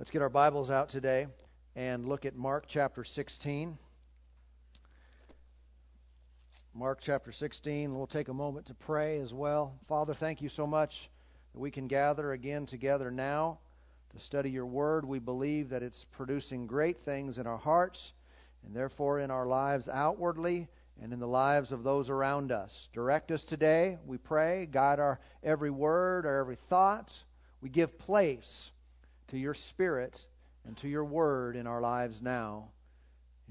Let's get our Bibles out today and look at Mark chapter 16. Mark chapter 16, we'll take a moment to pray as well. Father, thank you so much that we can gather again together now to study your word. We believe that it's producing great things in our hearts and therefore in our lives outwardly and in the lives of those around us. Direct us today, we pray. Guide our every word, our every thought. We give place to your Spirit and to your Word in our lives now.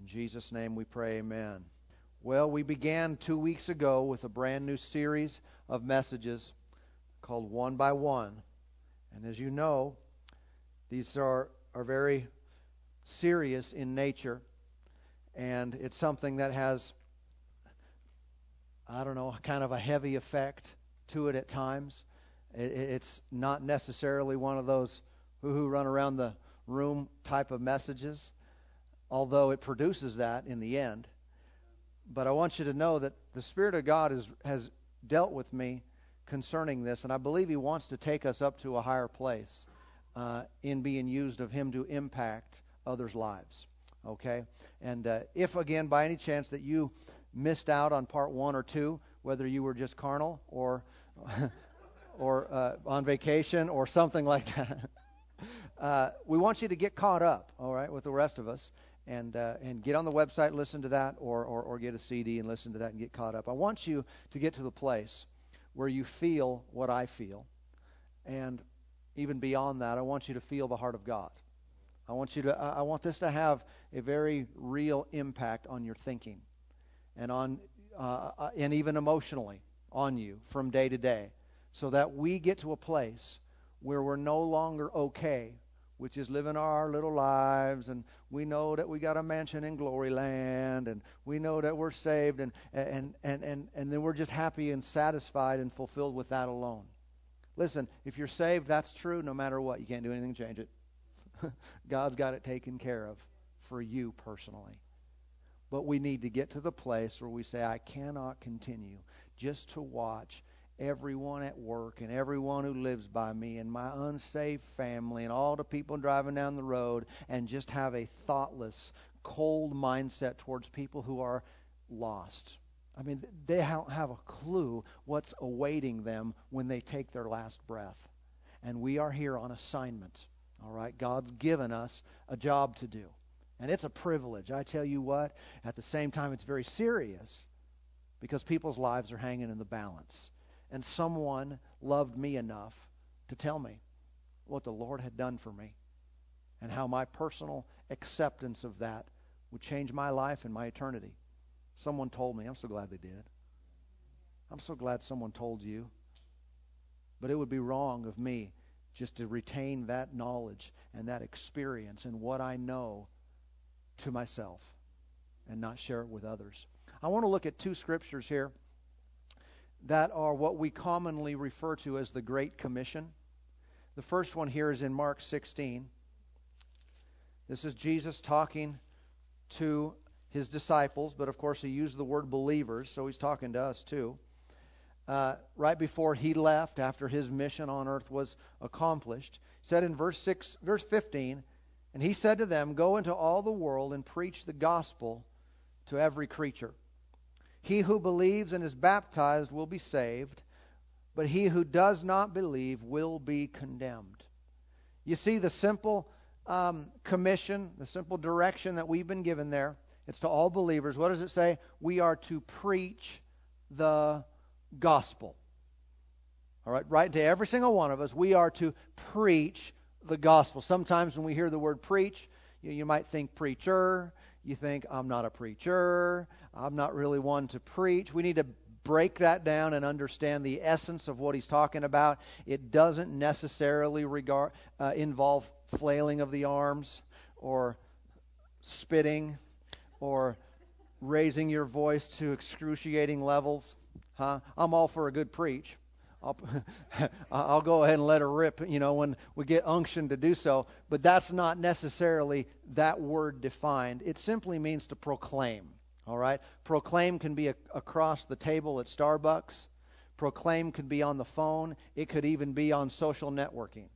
In Jesus' name we pray, amen. Well, we began 2 weeks ago with a brand new series of messages called One by One. And as you know, these are very serious in nature. And it's something that has, kind of a heavy effect to it at times. It's not necessarily one of those who run around the room type of messages, although it produces that in the end. But I want you to know that the Spirit of God has dealt with me concerning this, and I believe He wants to take us up to a higher place in being used of Him to impact others' lives. Okay? And if, again, by any chance that you missed out on part 1 or 2, whether you were just carnal or on vacation or something like that, we want you to get caught up, all right, with the rest of us, and get on the website, listen to that, or get a CD and listen to that and get caught up. I want you to get to the place where you feel what I feel, and even beyond that, I want you to feel the heart of God. I want this to have a very real impact on your thinking, and on and even emotionally on you from day to day, so that we get to a place where we're no longer okay, which is living our little lives, and we know that we got a mansion in glory land, and we know that we're saved, and then we're just happy and satisfied and fulfilled with that alone. Listen, if you're saved, that's true no matter what. You can't do anything to change it. God's got it taken care of for you personally. But we need to get to the place where we say, I cannot continue just to watch everyone at work and everyone who lives by me and my unsaved family and all the people driving down the road, and just have a thoughtless, cold mindset towards people who are lost. I mean, they don't have a clue what's awaiting them when they take their last breath. And we are here on assignment, all right? God's given us a job to do, and it's a privilege. I tell you what, at the same time, it's very serious because people's lives are hanging in the balance. And someone loved me enough to tell me what the Lord had done for me and how my personal acceptance of that would change my life and my eternity. Someone told me. I'm so glad they did. I'm so glad someone told you. But it would be wrong of me just to retain that knowledge and that experience and what I know to myself and not share it with others. I want to look at two scriptures here that are what we commonly refer to as the Great Commission. The first one here is in Mark 16. This is Jesus talking to his disciples, but of course he used the word believers, so he's talking to us too. Right before he left, after his mission on earth was accomplished, he said in verse 15, and he said to them, "Go into all the world and preach the gospel to every creature. He who believes and is baptized will be saved, but he who does not believe will be condemned." You see the simple commission, the simple direction that we've been given there. It's to all believers. What does it say? We are to preach the gospel. All right, right to every single one of us, we are to preach the gospel. Sometimes when we hear the word preach, you might think preacher. You think, I'm not a preacher, I'm not really one to preach. We need to break that down and understand the essence of what he's talking about. It doesn't necessarily involve flailing of the arms or spitting or raising your voice to excruciating levels. Huh? I'm all for a good preach. I'll go ahead and let her rip, when we get unction to do so. But that's not necessarily that word defined. It simply means to proclaim, all right? Proclaim can be across the table at Starbucks. Proclaim could be on the phone. It could even be on social networking.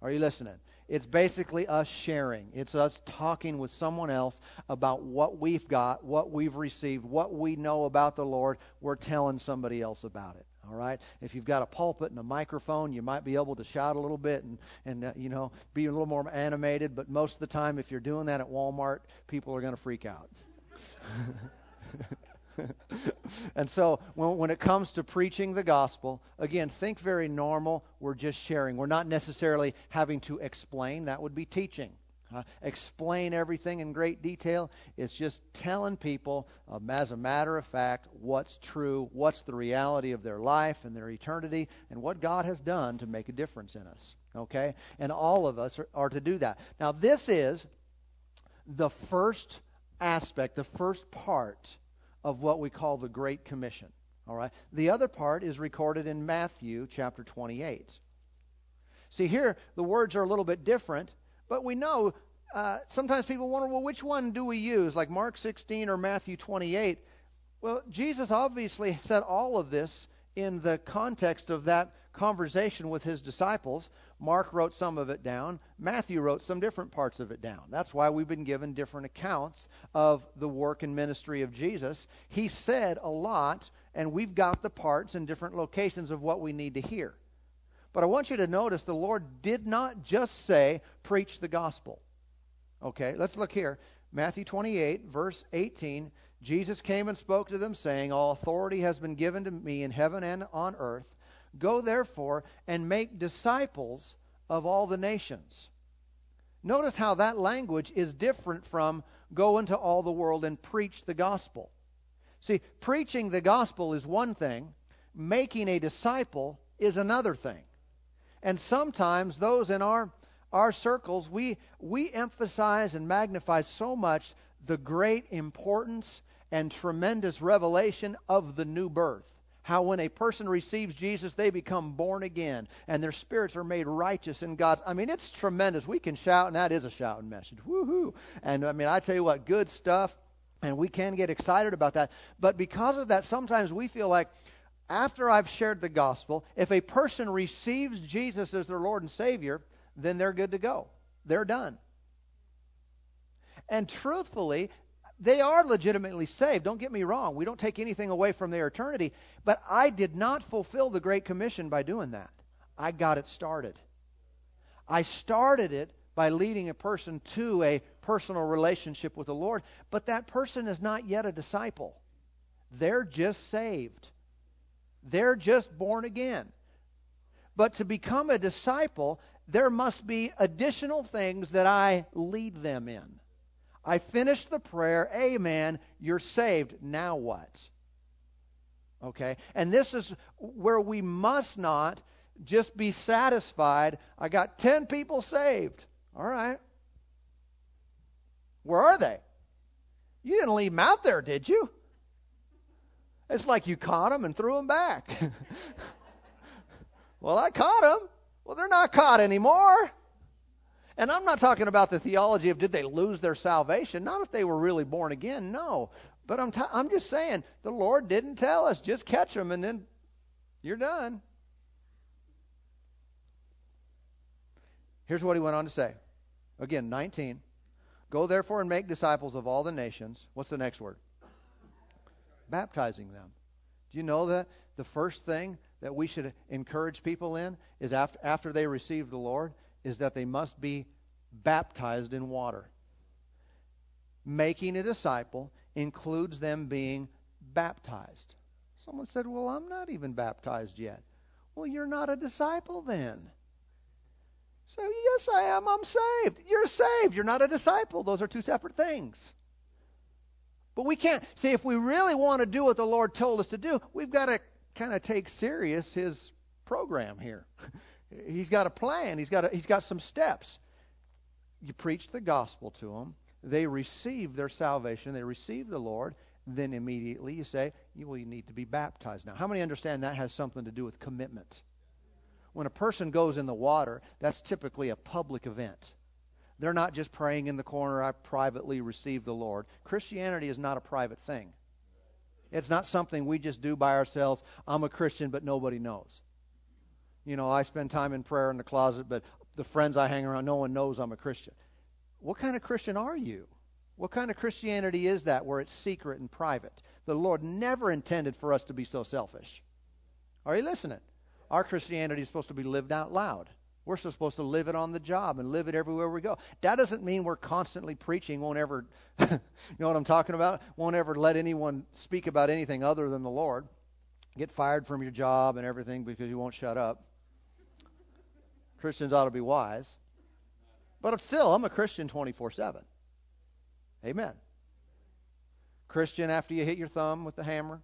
Are you listening? It's basically us sharing. It's us talking with someone else about what we've got, what we've received, what we know about the Lord. We're telling somebody else about it. All right. If you've got a pulpit and a microphone, you might be able to shout a little bit and you know, be a little more animated. But most of the time, if you're doing that at Walmart, people are going to freak out. And so when it comes to preaching the gospel, again, think very normal. We're just sharing. We're not necessarily having to explain. That would be teaching. Explain everything in great detail. It's just telling people, as a matter of fact, what's true, what's the reality of their life and their eternity, and what God has done to make a difference in us. Okay? And all of us are to do that. Now, this is the first aspect, the first part of what we call the Great Commission. All right? The other part is recorded in Matthew chapter 28. See, here the words are a little bit different, but we know sometimes people wonder, well, which one do we use, like Mark 16 or Matthew 28? Well, Jesus obviously said all of this in the context of that conversation with his disciples. Mark wrote some of it down. Matthew wrote some different parts of it down. That's why we've been given different accounts of the work and ministry of Jesus. He said a lot, and we've got the parts in different locations of what we need to hear. But I want you to notice the Lord did not just say, preach the gospel. Okay, let's look here. Matthew 28, verse 18. Jesus came and spoke to them, saying, all authority has been given to me in heaven and on earth. Go therefore and make disciples of all the nations. Notice how that language is different from go into all the world and preach the gospel. See, preaching the gospel is one thing. Making a disciple is another thing. And sometimes those in our circles, we emphasize and magnify so much the great importance and tremendous revelation of the new birth. How when a person receives Jesus, they become born again, and their spirits are made righteous in God's. I mean, it's tremendous. We can shout, and that is a shouting message. Woohoo! And I mean, I tell you what, good stuff, and we can get excited about that. But because of that, sometimes we feel like after I've shared the gospel, if a person receives Jesus as their Lord and Savior, then they're good to go. They're done. And truthfully, they are legitimately saved. Don't get me wrong. We don't take anything away from their eternity. But I did not fulfill the Great Commission by doing that. I got it started. I started it by leading a person to a personal relationship with the Lord. But that person is not yet a disciple. They're just saved. They're just born again. But to become a disciple, there must be additional things that I lead them in. I finished the prayer, amen, you're saved, now what? Okay, and this is where we must not just be satisfied, I got 10 people saved. All right. Where are they? You didn't leave them out there, did you? It's like you caught them and threw them back. Well, I caught them. Well, they're not caught anymore. And I'm not talking about the theology of did they lose their salvation. Not if they were really born again, no. But I'm just saying the Lord didn't tell us. Just catch them and then you're done. Here's what he went on to say. Again, 19. Go therefore and make disciples of all the nations. What's the next word? Baptizing them. Do you know that the first thing that we should encourage people in is after they receive the Lord? Is that they must be baptized in water. Making a disciple includes them being baptized. Someone said, well, I'm not even baptized yet. Well, you're not a disciple then. So, yes, I am. I'm saved. You're saved. You're not a disciple. Those are two separate things. But we can't. See, if we really want to do what the Lord told us to do, we've got to kind of take serious his program here. He's got a plan. He's got some steps. You preach the gospel to them. They receive their salvation. They receive the Lord. Then immediately you say, well, you need to be baptized now. How many understand that has something to do with commitment? When a person goes in the water, that's typically a public event. They're not just praying in the corner, I privately receive the Lord. Christianity is not a private thing. It's not something we just do by ourselves. I'm a Christian, but nobody knows. You know, I spend time in prayer in the closet, but the friends I hang around, no one knows I'm a Christian. What kind of Christian are you? What kind of Christianity is that where it's secret and private? The Lord never intended for us to be so selfish. Are you listening? Our Christianity is supposed to be lived out loud. We're supposed to live it on the job and live it everywhere we go. That doesn't mean we're constantly preaching, won't ever, you know what I'm talking about? Won't ever let anyone speak about anything other than the Lord. Get fired from your job and everything because you won't shut up. Christians ought to be wise. But I'm a Christian 24/7. Amen. Christian after you hit your thumb with the hammer.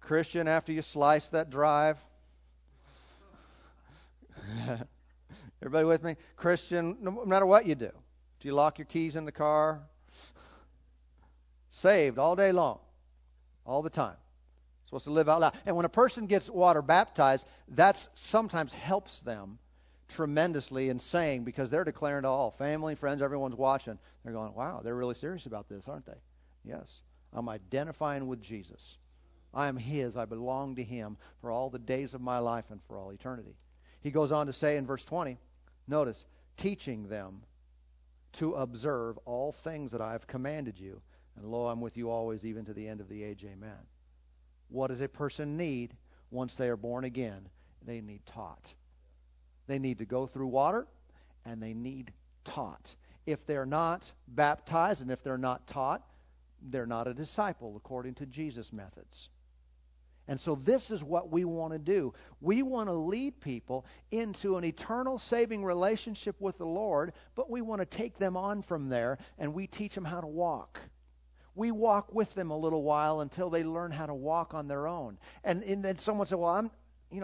Christian after you slice that drive. Everybody with me? Christian, no matter what you do. Do you lock your keys in the car? Saved all day long, all the time. Supposed to live out loud. And when a person gets water baptized, that sometimes helps them tremendously in saying, because they're declaring to all, family, friends, everyone's watching. They're going, wow, they're really serious about this, aren't they? Yes, I'm identifying with Jesus. I am his. I belong to him for all the days of my life and for all eternity. He goes on to say in verse 20, notice, teaching them to observe all things that I have commanded you. And lo, I'm with you always, even to the end of the age. Amen. What does a person need once they are born again? They need taught. They need to go through water, and they need taught. If they're not baptized and if they're not taught, they're not a disciple according to Jesus' methods. And so this is what we want to do. We want to lead people into an eternal saving relationship with the Lord, but we want to take them on from there, and we teach them how to walk. We walk with them a little while until they learn how to walk on their own. And then someone said, well,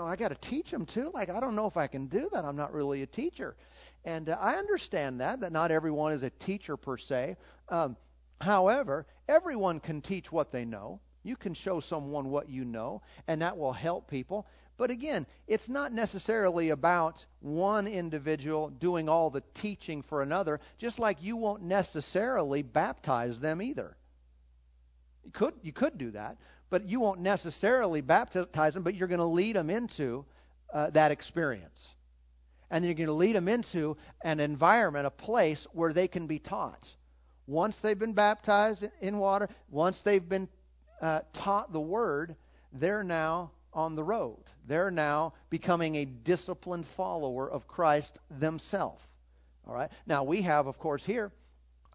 I got to teach them too. Like, I don't know if I can do that. I'm not really a teacher. And I understand that not everyone is a teacher per se. However, everyone can teach what they know. You can show someone what you know, and that will help people. But again, it's not necessarily about one individual doing all the teaching for another, just like you won't necessarily baptize them either. You could do that, but you won't necessarily baptize them, but you're going to lead them into that experience. And then you're going to lead them into an environment, a place where they can be taught. Once they've been baptized in water, once they've been taught the word, they're now on the road. They're now becoming a disciplined follower of Christ themselves. All right. Now we have, of course, here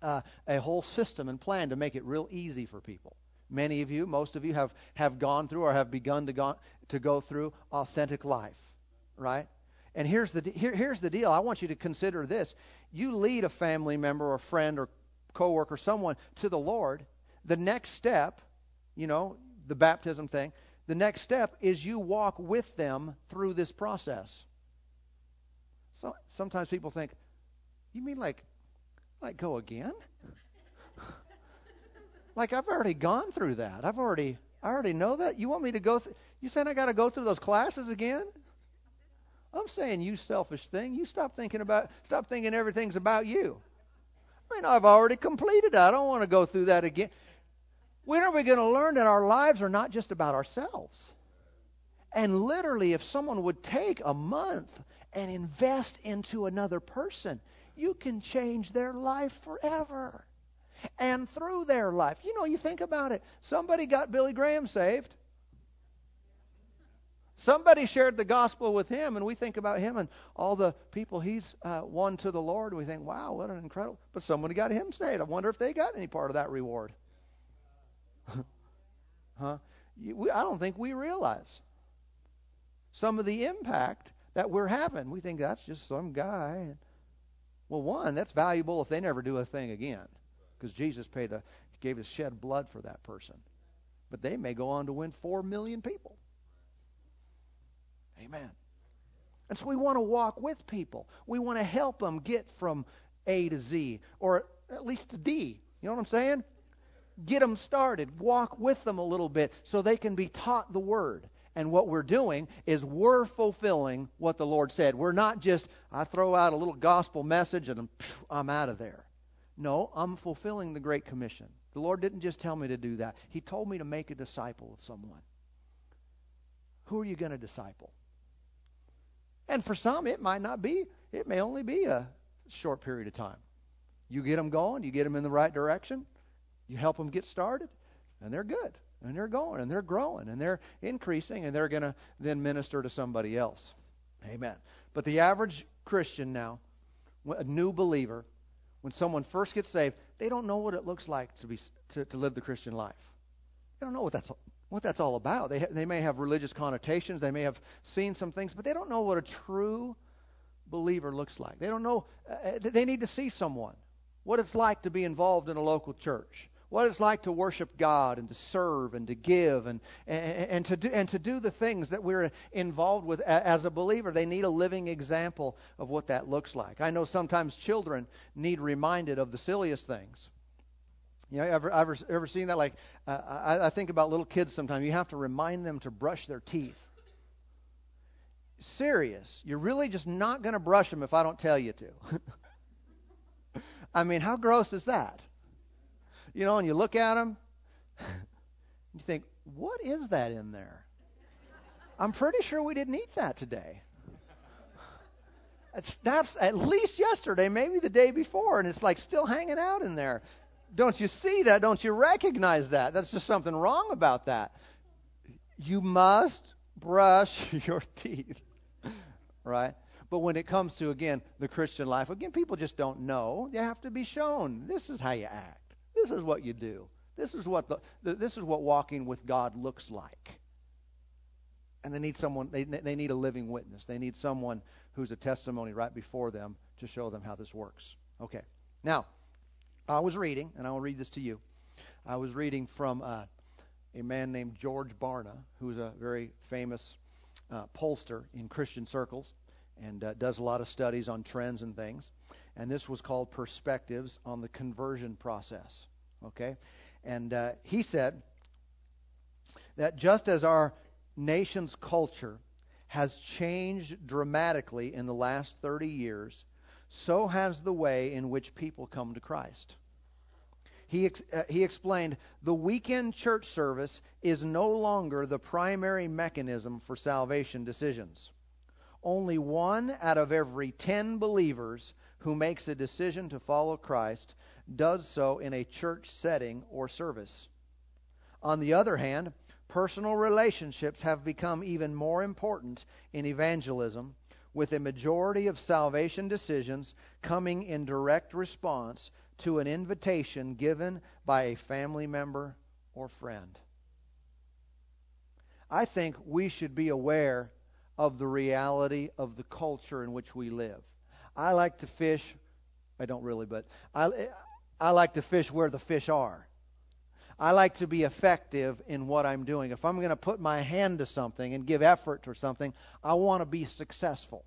a whole system and plan to make it real easy for people. Many of you, most of you, have gone through or have begun to go through Authentic Life, right? And here's the deal. I want you to consider this. You lead a family member or friend or coworker, someone to the Lord. The next step, the baptism thing, the next step is you walk with them through this process. So sometimes people think, you mean like go again? Like, I've already gone through that. I already know that. You want me to go through? You saying I got to go through those classes again? I'm saying, you selfish thing, you stop thinking everything's about you. I mean, I've already completed that. I don't want to go through that again. When are we going to learn that our lives are not just about ourselves? And literally, if someone would take a month and invest into another person, you can change their life forever and through their life. You think about it. Somebody got Billy Graham saved. Somebody shared the gospel with him, and we think about him and all the people he's won to the Lord. We think, wow, what an incredible. But someone got him saved. I wonder if they got any part of that reward. Huh? I don't think we realize some of the impact that we're having. We think that's just some guy. Well, one, that's valuable if they never do a thing again, because Jesus gave his shed blood for that person. But they may go on to win 4 million people. Amen. And so we want to walk with people. We want to help them get from A to Z, or at least to D. You know what I'm saying? Get them started. Walk with them a little bit so they can be taught the word. And what we're doing is we're fulfilling what the Lord said. We're not just, I throw out a little gospel message and I'm out of there. No, I'm fulfilling the Great Commission. The Lord didn't just tell me to do that. He told me to make a disciple of someone. Who are you going to disciple? And for some, it might not be. It may only be a short period of time. You get them going, you get them in the right direction, you help them get started, and they're good, and they're going, and they're growing, and they're increasing, and they're going to then minister to somebody else. Amen. But the average Christian now, a new believer, when someone first gets saved, they don't know what it looks like to live the Christian life. They don't know what that's all about. They may have religious connotations, they may have seen some things, but they don't know what a true believer looks like. They don't know. They need to see someone. What it's like to be involved in a local church. What it's like to worship God and to serve and to give and to do the things that we're involved with as a believer. They need a living example of what that looks like. I know sometimes children need reminded of the silliest things. You know, ever seen that? Like I think about little kids sometimes. You have to remind them to brush their teeth. Serious. You're really just not going to brush them if I don't tell you to. I mean, how gross is that? You know, and you look at them, you think, what is that in there? I'm pretty sure we didn't eat that today. That's at least yesterday, maybe the day before, and it's like still hanging out in there. Don't you see that? Don't you recognize that? That's just something wrong about that. You must brush your teeth, right? But when it comes to, again, the Christian life, again, people just don't know. They have to be shown. This is how you act. This is what you do. This is what this is what walking with God looks like. And they need someone. They need a living witness. They need someone who's a testimony right before them to show them how this works. Okay. Now, I was reading, and I will read this to you. I was reading from a man named George Barna, who's a very famous pollster in Christian circles, and does a lot of studies on trends and things. And this was called Perspectives on the Conversion Process. Okay? And he said that just as our nation's culture has changed dramatically in the last 30 years, so has the way in which people come to Christ. He explained, the weekend church service is no longer the primary mechanism for salvation decisions. Only 1 out of every 10 believers who makes a decision to follow Christ does so in a church setting or service. On the other hand, personal relationships have become even more important in evangelism, with a majority of salvation decisions coming in direct response to an invitation given by a family member or friend. I think we should be aware of the reality of the culture in which we live. I like to fish. I don't really, but I like to fish where the fish are. I like to be effective in what I'm doing. If I'm going to put my hand to something and give effort to something, I want to be successful.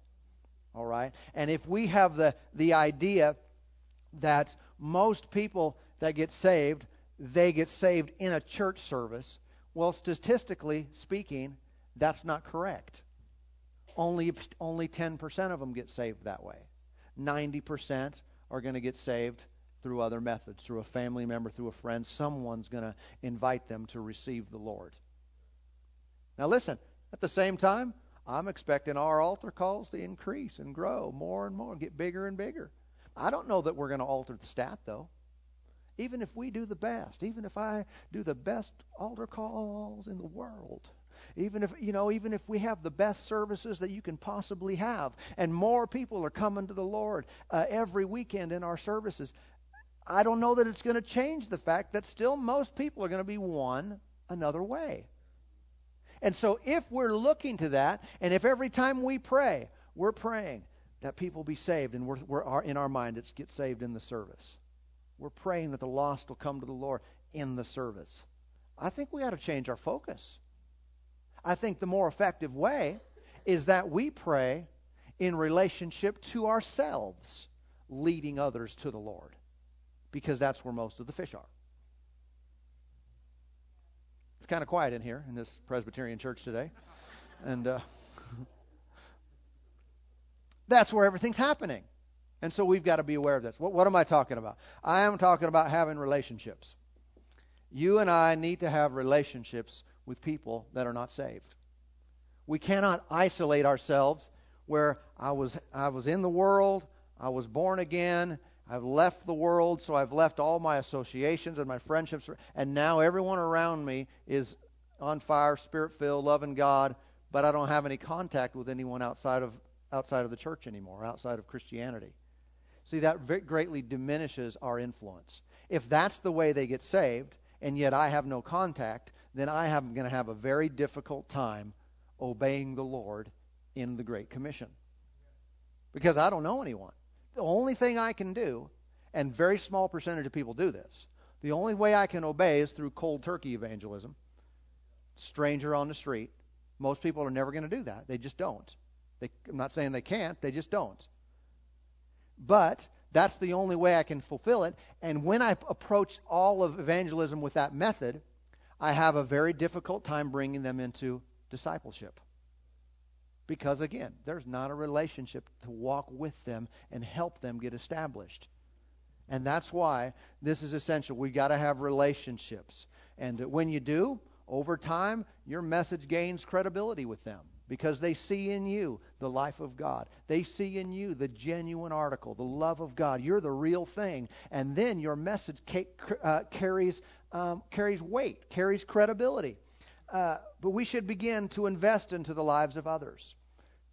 All right? And if we have the idea that most people that get saved, they get saved in a church service, well, statistically speaking, that's not correct. Only 10% of them get saved that way. 90% are going to get saved through other methods, through a family member, through a friend. Someone's going to invite them to receive the Lord. Now listen, at the same time, I'm expecting our altar calls to increase and grow more and more, get bigger and bigger. I don't know that we're going to alter the stat, though. Even if we do the best, even if I do the best altar calls in the world, even if we have the best services that you can possibly have, and more people are coming to the Lord every weekend in our services, I don't know that it's going to change the fact that still most people are going to be won another way. And so if we're looking to that, and if every time we pray, we're praying that people be saved, and we're in our mind it's get saved in the service. We're praying that the lost will come to the Lord in the service. I think we ought to change our focus. I think the more effective way is that we pray in relationship to ourselves, leading others to the Lord, because that's where most of the fish are. It's kind of quiet in here in this Presbyterian church today, and that's where everything's happening. And so we've got to be aware of this. What am I talking about? I am talking about having relationships. You and I need to have relationships with people that are not saved. We cannot isolate ourselves where I was in the world, I was born again, I've left the world, so I've left all my associations and my friendships, and now everyone around me is on fire, spirit-filled, loving God, but I don't have any contact with anyone outside of the church anymore, outside of Christianity. See, that greatly diminishes our influence. If that's the way they get saved, and yet I have no contact, then I'm going to have a very difficult time obeying the Lord in the Great Commission, because I don't know anyone. The only thing I can do, and very small percentage of people do this, the only way I can obey is through cold turkey evangelism, stranger on the street. Most people are never going to do that. They just don't. I'm not saying they can't. They just don't. But that's the only way I can fulfill it. And when I approach all of evangelism with that method, I have a very difficult time bringing them into discipleship. Because, again, there's not a relationship to walk with them and help them get established. And that's why this is essential. We've got to have relationships. And when you do, over time, your message gains credibility with them, because they see in you the life of God. They see in you the genuine article, the love of God. You're the real thing. And then your message carries weight, carries credibility. But we should begin to invest into the lives of others.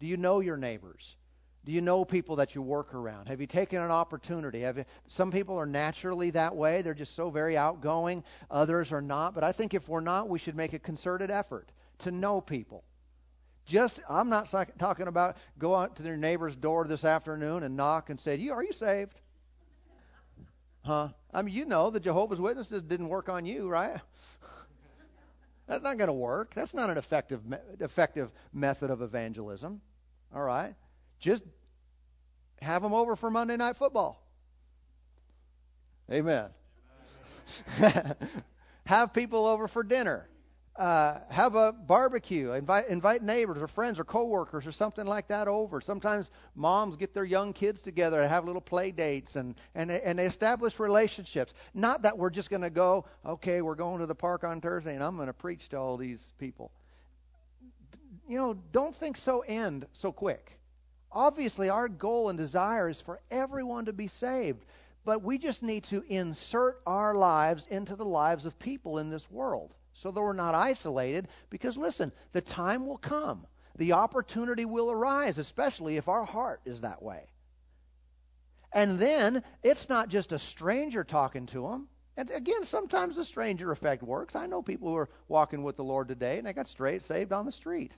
Do you know your neighbors? Do you know people that you work around? Have you taken an opportunity? Some people are naturally that way. They're just so very outgoing. Others are not. But I think if we're not, we should make a concerted effort to know people. I'm not talking about go out to their neighbor's door this afternoon and knock and say, "Are you saved?" Huh? I mean, the Jehovah's Witnesses didn't work on you, right? That's not going to work. That's not an effective method of evangelism. All right? Just have them over for Monday Night Football. Amen. Have people over for dinner. Have a barbecue. Invite neighbors or friends or coworkers or something like that over. Sometimes moms get their young kids together and have little play dates and they establish relationships. Not that we're just going to go, okay, we're going to the park on Thursday and I'm going to preach to all these people. Don't think so quick. Obviously, our goal and desire is for everyone to be saved, but we just need to insert our lives into the lives of people in this world, so that we're not isolated, because, listen, the time will come. The opportunity will arise, especially if our heart is that way. And then it's not just a stranger talking to them. And, again, sometimes the stranger effect works. I know people who are walking with the Lord today, and they got saved on the street.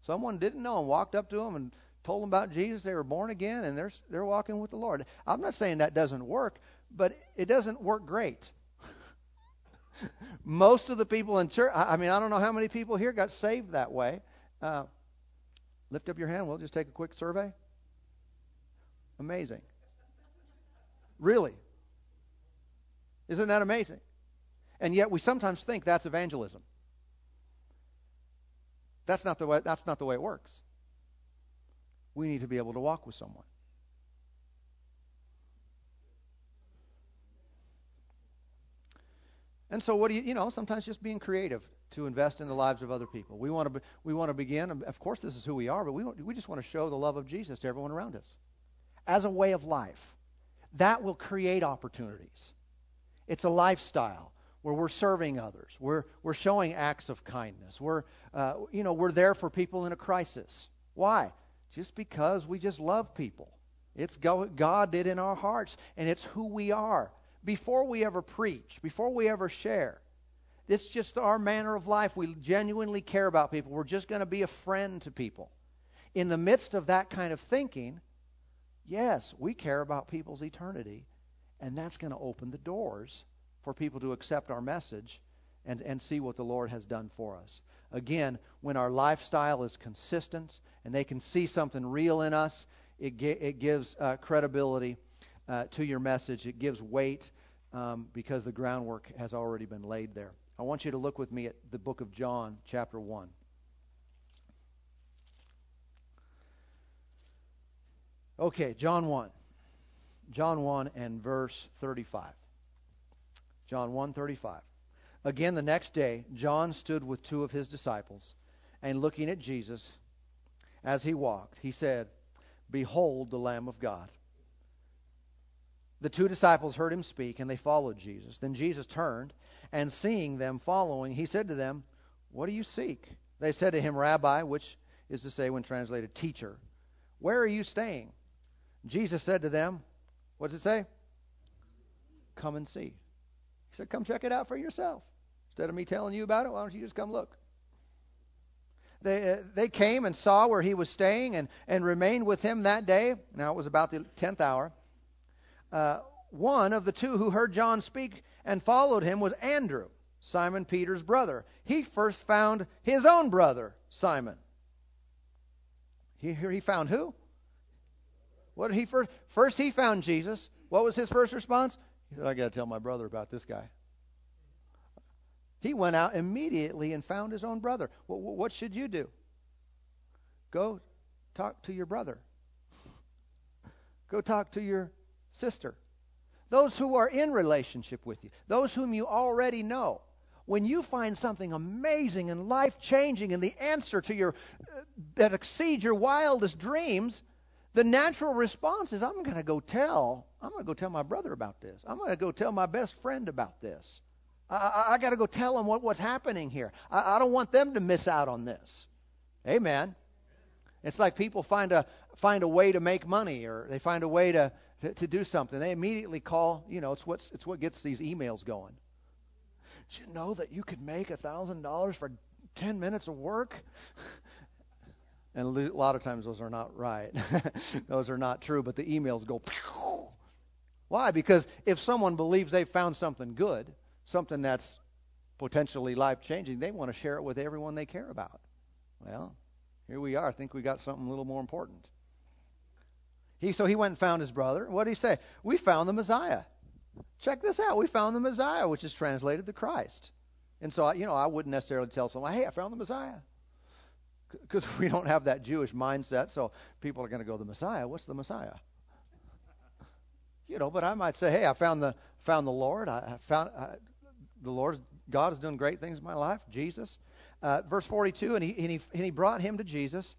Someone didn't know and walked up to them and told them about Jesus. They were born again, and they're walking with the Lord. I'm not saying that doesn't work, but it doesn't work great. Most of the people in church, I don't know how many people here got saved that way. Lift up your hand. We'll just take a quick survey. Amazing. Really. Isn't that amazing? And yet we sometimes think that's evangelism. That's not the way it works. We need to be able to walk with someone. And so what do sometimes just being creative to invest in the lives of other people. We want to begin, of course this is who we are, but we just want to show the love of Jesus to everyone around us as a way of life. That will create opportunities. It's a lifestyle where we're serving others. We're showing acts of kindness. We're there for people in a crisis. Why? Just because we just love people. It's God did in our hearts, and it's who we are. Before we ever preach, before we ever share, it's just our manner of life. We genuinely care about people. We're just going to be a friend to people. In the midst of that kind of thinking, yes, we care about people's eternity, and that's going to open the doors for people to accept our message and see what the Lord has done for us. Again, when our lifestyle is consistent and they can see something real in us, it gives credibility to your message. It gives weight because the groundwork has already been laid there. I want you to look with me at the book of John, chapter 1. Okay, John 1. John 1 and verse 35. John 1:35. Again, the next day, John stood with two of his disciples, and looking at Jesus, as he walked, he said, "Behold the Lamb of God." The two disciples heard him speak, and they followed Jesus. Then Jesus turned, and seeing them following, he said to them, "What do you seek?" They said to him, "Rabbi," which is to say when translated, teacher, "where are you staying?" Jesus said to them, what does it say? "Come and see." He said, "Come check it out for yourself. Instead of me telling you about it, why don't you just come look?" They came and saw where he was staying and remained with him that day. Now it was about the 10th hour. One of the two who heard John speak and followed him was Andrew, Simon Peter's brother. He first found his own brother, Simon. He found who? What did he first? First he found Jesus. What was his first response? He said, "I got to tell my brother about this guy." He went out immediately and found his own brother. What should you do? Go talk to your brother. Go talk to your sister. Those who are in relationship with you. Those whom you already know. When you find something amazing and life-changing and the answer to your that exceeds your wildest dreams, the natural response is, I'm going to go tell my brother about this. I'm going to go tell my best friend about this. I got to go tell them what's happening here. I don't want them to miss out on this. Amen. It's like people find a way to make money, or they find a way to do something. They immediately call. You know, it's what gets these emails going. "Did you know that you could make $1,000 for 10 minutes of work?" And a lot of times those are not right. Those are not true. But the emails go. Pew! Why? Because if someone believes they've found something good, something that's potentially life-changing, they want to share it with everyone they care about. Well, here we are. I think we got something a little more important. So he went and found his brother. What did he say? "We found the Messiah." Check this out. We found the Messiah, which is translated the Christ. And so, I wouldn't necessarily tell someone, "Hey, I found the Messiah." Because we don't have that Jewish mindset, so people are going to go, "The Messiah? What's the Messiah?" But I might say, "Hey, I found the Lord. The Lord, God has done great things in my life, Jesus." Verse 42, and he brought him to Jesus.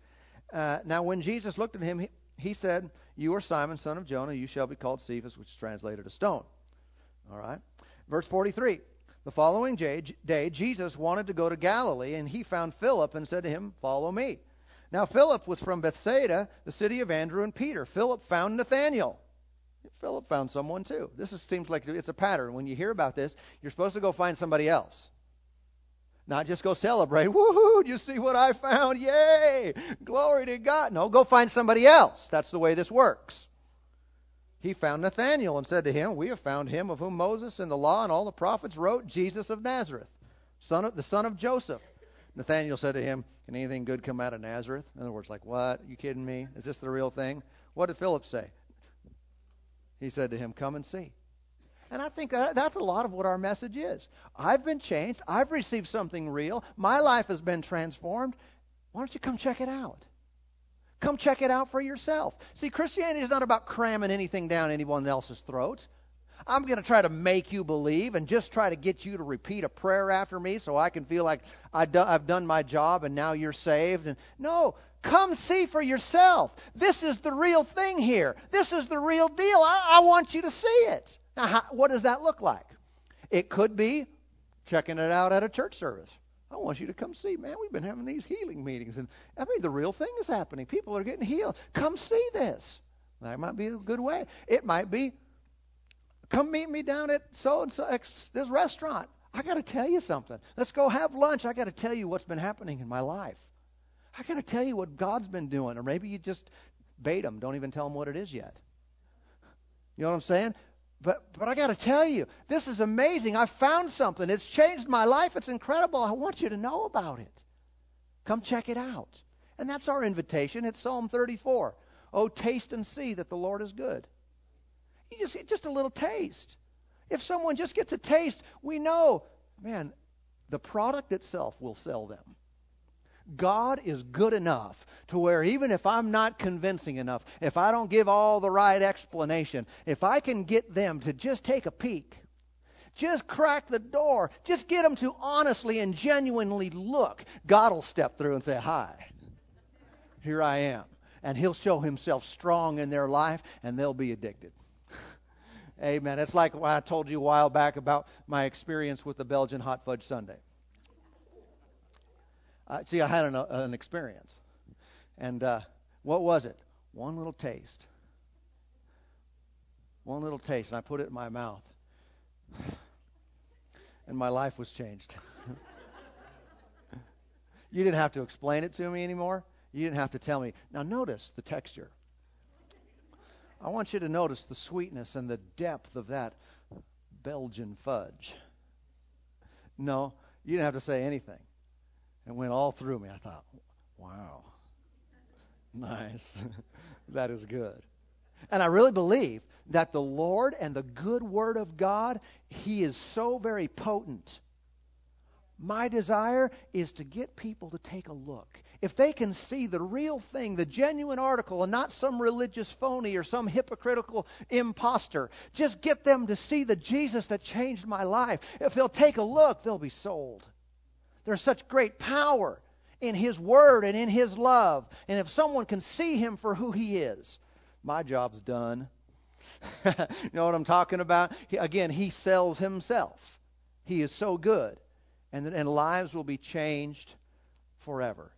Now when Jesus looked at him, he said, "You are Simon, son of Jonah. You shall be called Cephas," which is translated a stone. All right. Verse 43, the following day Jesus wanted to go to Galilee, and he found Philip and said to him, "Follow me." Now Philip was from Bethsaida, the city of Andrew and Peter. Philip found Nathanael. Philip found someone too. This seems like it's a pattern. When you hear about this, you're supposed to go find somebody else. Not just go celebrate. "Woohoo, you see what I found? Yay! Glory to God." No, go find somebody else. That's the way this works. He found Nathanael and said to him, "We have found him of whom Moses and the law and all the prophets wrote, Jesus of Nazareth, the son of Joseph." Nathanael said to him, "Can anything good come out of Nazareth?" In other words, like, what? Are you kidding me? Is this the real thing? What did Philip say? He said to him, "Come and see." And I think that's a lot of what our message is. I've been changed. I've received something real. My life has been transformed. Why don't you come check it out? Come check it out for yourself. See, Christianity is not about cramming anything down anyone else's throat. I'm going to try to make you believe and just try to get you to repeat a prayer after me so I can feel like I've done my job and now you're saved. And no. Come see for yourself. This is the real thing here. This is the real deal. I want you to see it. Now, what does that look like? It could be checking it out at a church service. I want you to come see, man. We've been having these healing meetings, and I mean, the real thing is happening. People are getting healed. Come see this. That might be a good way. It might be, come meet me down at so-and-so, this restaurant. I got to tell you something. Let's go have lunch. I got to tell you what's been happening in my life. I got to tell you what God's been doing. Or maybe you just bait them. Don't even tell them what it is yet. You know what I'm saying? But I got to tell you, this is amazing. I found something. It's changed my life. It's incredible. I want you to know about it. Come check it out. And that's our invitation. It's Psalm 34. "Oh, taste and see that the Lord is good." You just a little taste. If someone just gets a taste, we know, man, the product itself will sell them. God is good enough to where even if I'm not convincing enough, if I don't give all the right explanation, if I can get them to just take a peek, just crack the door, just get them to honestly and genuinely look, God will step through and say, "Hi, here I am. And he'll show himself strong in their life, and they'll be addicted. Amen. It's like what I told you a while back about my experience with the Belgian hot fudge sundae. See, I had an experience. And what was it? One little taste. One little taste, and I put it in my mouth. And my life was changed. You didn't have to explain it to me anymore. You didn't have to tell me. Now notice the texture. I want you to notice the sweetness and the depth of that Belgian fudge. No, you didn't have to say anything. It went all through me. I thought, wow, nice. That is good. And I really believe that the Lord and the good word of God, He is so very potent. My desire is to get people to take a look. If they can see the real thing, the genuine article, and not some religious phony or some hypocritical imposter, just get them to see the Jesus that changed my life. If they'll take a look, they'll be sold. There's such great power in His word and in His love. And if someone can see Him for who He is, my job's done. You know what I'm talking about? Again, He sells Himself. He is so good. And lives will be changed forever.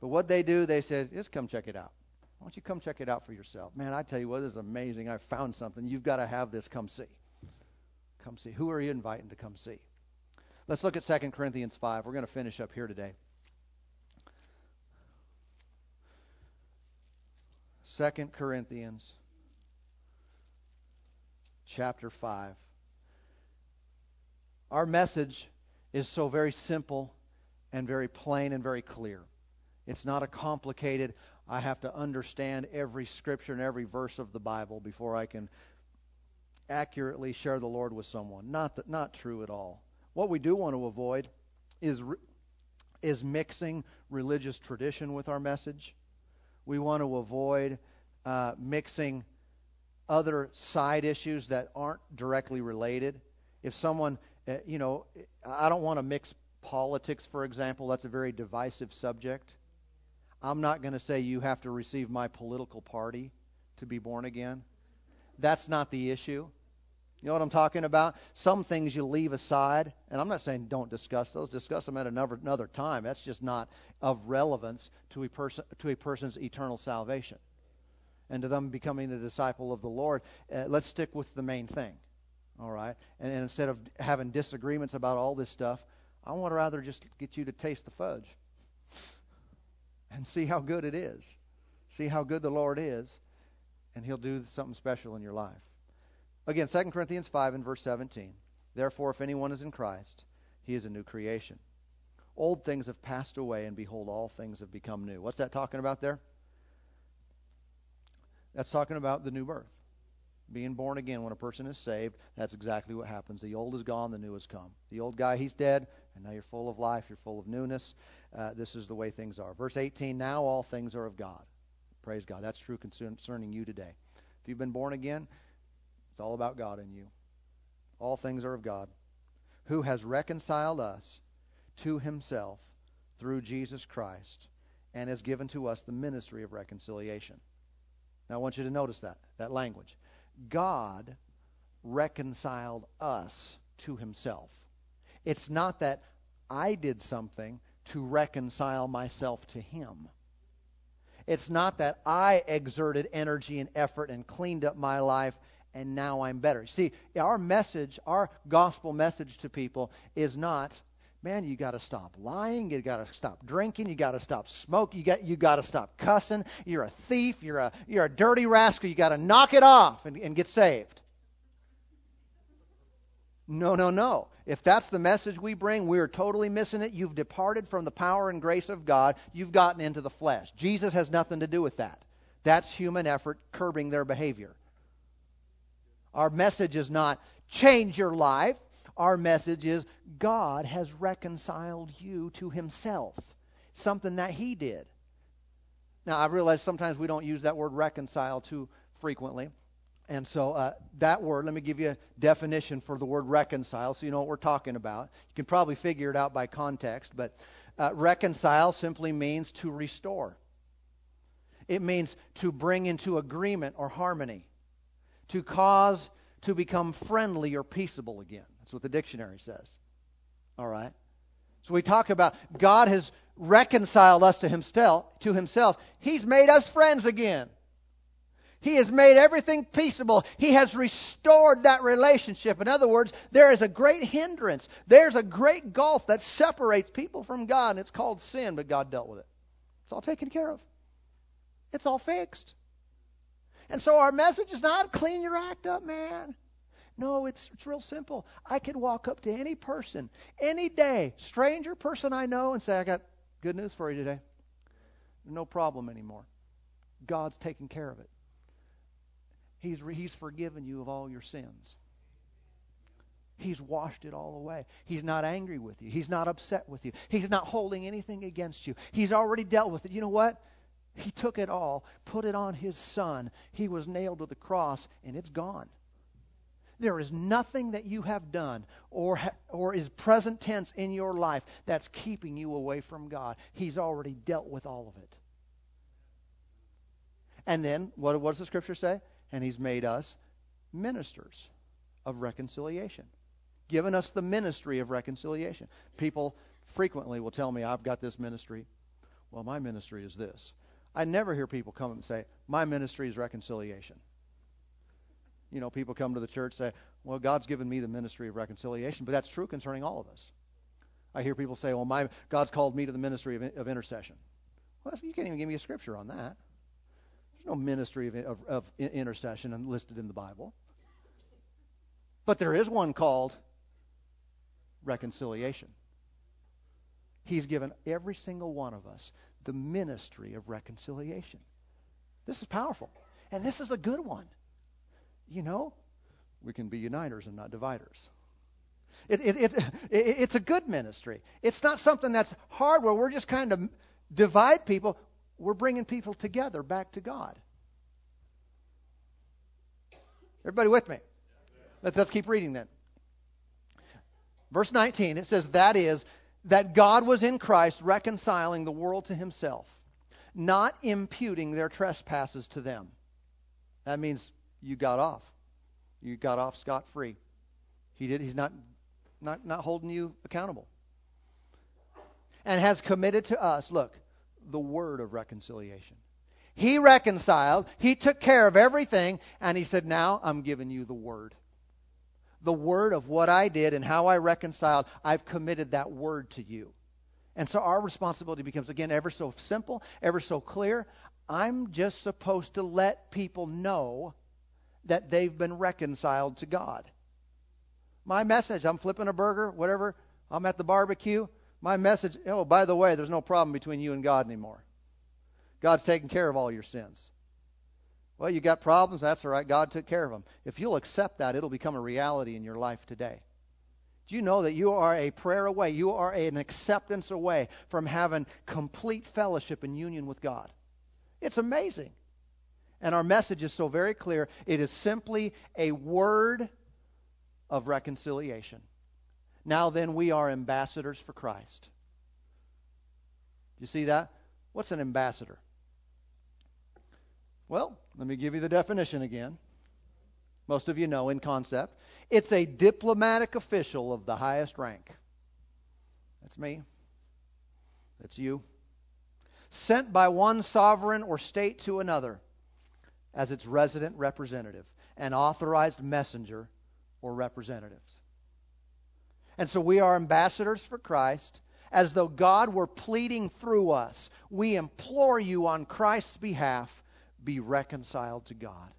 But what they do, they said, just come check it out. Why don't you come check it out for yourself? Man, I tell you what, this is amazing. I found something. You've got to have this. Come see. Come see. Who are you inviting to come see? Let's look at 2 Corinthians 5. We're going to finish up here today. 2 Corinthians chapter 5. Our message is so very simple and very plain and very clear. It's not a complicated, I have to understand every scripture and every verse of the Bible before I can accurately share the Lord with someone. Not true at all. What we do want to avoid is mixing religious tradition with our message. We want to avoid mixing other side issues that aren't directly related. If someone, I don't want to mix politics, for example. That's a very divisive subject. I'm not going to say you have to receive my political party to be born again. That's not the issue. You know what I'm talking about? Some things you leave aside, and I'm not saying don't discuss those. Discuss them at another time. That's just not of relevance to a person's eternal salvation and to them becoming a disciple of the Lord. Let's stick with the main thing. All right, and instead of having disagreements about all this stuff, I would rather just get you to taste the fudge and see how good it is. See how good the Lord is, and He'll do something special in your life. Again, 2 Corinthians 5 and verse 17. Therefore, if anyone is in Christ, he is a new creation. Old things have passed away, and behold, all things have become new. What's that talking about there? That's talking about the new birth. Being born again, when a person is saved, that's exactly what happens. The old is gone, the new has come. The old guy, he's dead, and now you're full of life, you're full of newness. This is the way things are. Verse 18, now all things are of God. Praise God. That's true concerning you today. If you've been born again, it's all about God in you. All things are of God, who has reconciled us to Himself through Jesus Christ and has given to us the ministry of reconciliation. Now I want you to notice that language. God reconciled us to Himself. It's not that I did something to reconcile myself to Him. It's not that I exerted energy and effort and cleaned up my life and now I'm better. See, our message, our gospel message to people is not, man, you got to stop lying, you got to stop drinking, you got to stop smoking, you got to stop cussing. You're a thief, you're a dirty rascal. You got to knock it off and get saved. No. If that's the message we bring, we're totally missing it. You've departed from the power and grace of God. You've gotten into the flesh. Jesus has nothing to do with that. That's human effort curbing their behavior. Our message is not change your life. Our message is God has reconciled you to Himself, something that He did. Now, I realize sometimes we don't use that word reconcile too frequently. And so that word, let me give you a definition for the word reconcile so you know what we're talking about. You can probably figure it out by context, but reconcile simply means to restore, It means to bring into agreement or harmony, to cause to become friendly or peaceable again. That's what the dictionary says. All right? So we talk about God has reconciled us to himself. He's made us friends again. He has made everything peaceable. He has restored that relationship. In other words, there is a great hindrance. There's a great gulf that separates people from God, and it's called sin, but God dealt with it. It's all taken care of. It's all fixed. And so our message is not clean your act up, man. No, it's real simple. I could walk up to any person, any day, stranger person I know, and say, I got good news for you today. No problem anymore. God's taking care of it. He's forgiven you of all your sins. He's washed it all away. He's not angry with you. He's not upset with you. He's not holding anything against you. He's already dealt with it. You know what? He took it all, put it on his son. He was nailed to the cross, and it's gone. There is nothing that you have done or is present tense in your life that's keeping you away from God. He's already dealt with all of it. And then, what does the Scripture say? And he's made us ministers of reconciliation, given us the ministry of reconciliation. People frequently will tell me, I've got this ministry. Well, my ministry is this. I never hear people come and say, my ministry is reconciliation. You know, people come to the church and say, well, God's given me the ministry of reconciliation, but that's true concerning all of us. I hear people say, well, God's called me to the ministry of intercession. Well, you can't even give me a scripture on that. There's no ministry of intercession listed in the Bible. But there is one called reconciliation. He's given every single one of us the ministry of reconciliation. This is powerful. And this is a good one. You know, we can be uniters and not dividers. It's a good ministry. It's not something that's hard where we're just kind of divide people. We're bringing people together back to God. Everybody with me? Let's keep reading then. Verse 19, it says, that is, that God was in Christ reconciling the world to himself, not imputing their trespasses to them. That means you got off. You got off scot-free. He's not holding you accountable. And has committed to us, look, the word of reconciliation. He reconciled, he took care of everything, and he said, now I'm giving you the word. The word of what I did and how I reconciled, I've committed that word to you. And so our responsibility becomes, again, ever so simple, ever so clear. I'm just supposed to let people know that they've been reconciled to God. My message, I'm flipping a burger, whatever, I'm at the barbecue. My message, oh, by the way, there's no problem between you and God anymore. God's taking care of all your sins. Well, you got problems, that's all right. God took care of them. If you'll accept that, it'll become a reality in your life today. Do you know that you are a prayer away? You are an acceptance away from having complete fellowship and union with God. It's amazing. And our message is so very clear. It is simply a word of reconciliation. Now then, we are ambassadors for Christ. You see that? What's an ambassador? Well, let me give you the definition again. Most of you know in concept. It's a diplomatic official of the highest rank. That's me. That's you. Sent by one sovereign or state to another as its resident representative, an authorized messenger or representatives. And so we are ambassadors for Christ, as though God were pleading through us. We implore you on Christ's behalf, be reconciled to God.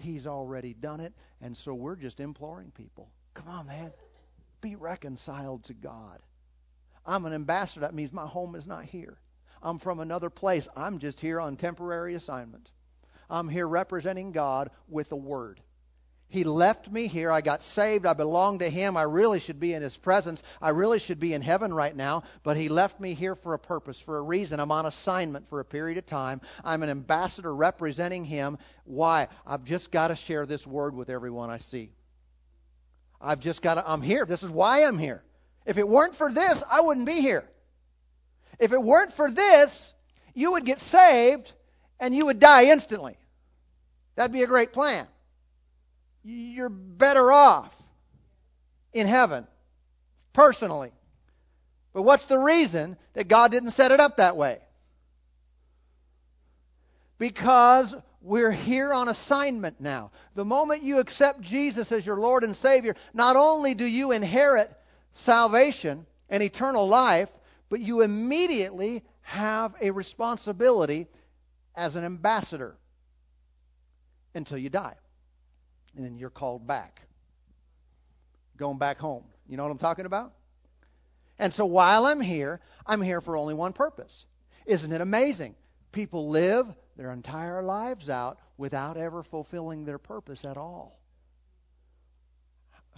He's already done it, and so we're just imploring people. Come on, man. Be reconciled to God. I'm an ambassador. That means my home is not here. I'm from another place. I'm just here on temporary assignment. I'm here representing God with a word. He left me here. I got saved. I belong to him. I really should be in his presence. I really should be in heaven right now. But he left me here for a purpose, for a reason. I'm on assignment for a period of time. I'm an ambassador representing him. Why? I've just got to share this word with everyone I see. I've just got to, I'm here. This is why I'm here. If it weren't for this, I wouldn't be here. If it weren't for this, you would get saved and you would die instantly. That'd be a great plan. You're better off in heaven, personally. But what's the reason that God didn't set it up that way? Because we're here on assignment now. The moment you accept Jesus as your Lord and Savior, not only do you inherit salvation and eternal life, but you immediately have a responsibility as an ambassador until you die. And then you're called back. Going back home. You know what I'm talking about? And so while I'm here for only one purpose. Isn't it amazing? People live their entire lives out without ever fulfilling their purpose at all.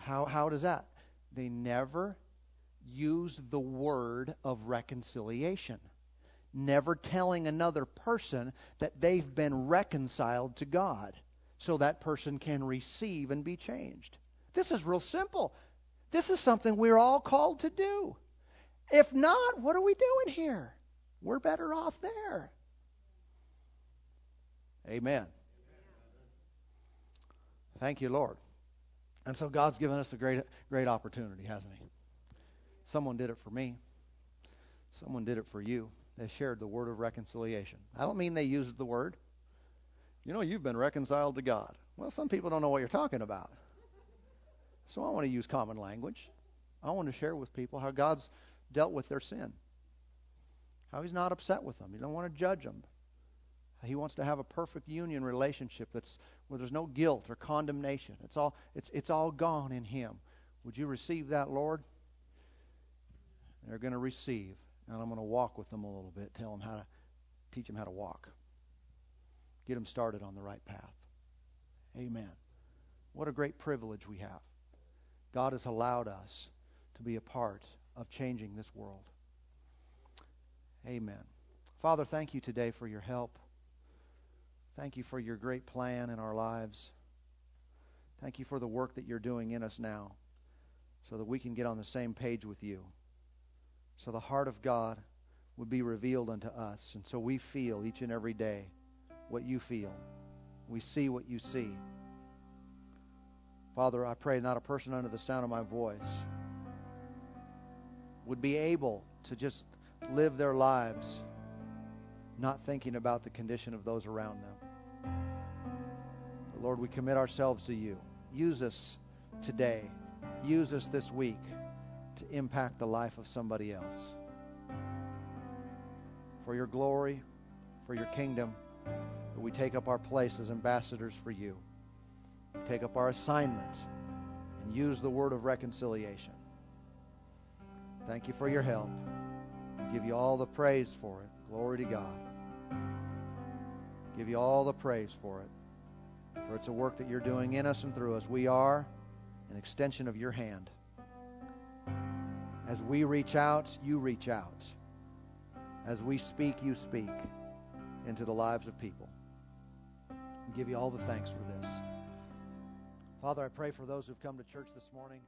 How does that? They never use the word of reconciliation. Never telling another person that they've been reconciled to God so that person can receive and be changed. This is real simple. This is something we're all called to do. If not, what are we doing here? We're better off there. Amen. Thank you, Lord. And so God's given us a great opportunity, hasn't He? Someone did it for me. Someone did it for you. They shared the word of reconciliation. I don't mean they used the word. You know, you've been reconciled to God. Well, some people don't know what you're talking about. So I want to use common language. I want to share with people how God's dealt with their sin. How He's not upset with them. You don't want to judge them. He wants to have a perfect union relationship that's where there's no guilt or condemnation. It's all gone in Him. Would you receive that, Lord? They're going to receive, and I'm going to walk with them a little bit, teach them how to walk. Get them started on the right path. Amen. What a great privilege we have. God has allowed us to be a part of changing this world. Amen. Father, thank you today for your help. Thank you for your great plan in our lives. Thank you for the work that you're doing in us now so that we can get on the same page with you. So the heart of God would be revealed unto us. And so we feel each and every day what you feel. We see what you see. Father, I pray not a person under the sound of my voice would be able to just live their lives not thinking about the condition of those around them. But Lord, we commit ourselves to you. Use us today. Use us this week to impact the life of somebody else. For your glory, for your kingdom, that we take up our place as ambassadors for you. We take up our assignment and use the word of reconciliation. Thank you for your help. We give you all the praise for it. Glory to God. Give you all the praise for it. For it's a work that you're doing in us and through us. We are an extension of your hand. As we reach out, you reach out. As we speak, you speak into the lives of people. We give you all the thanks for this. Father, I pray for those who've come to church this morning.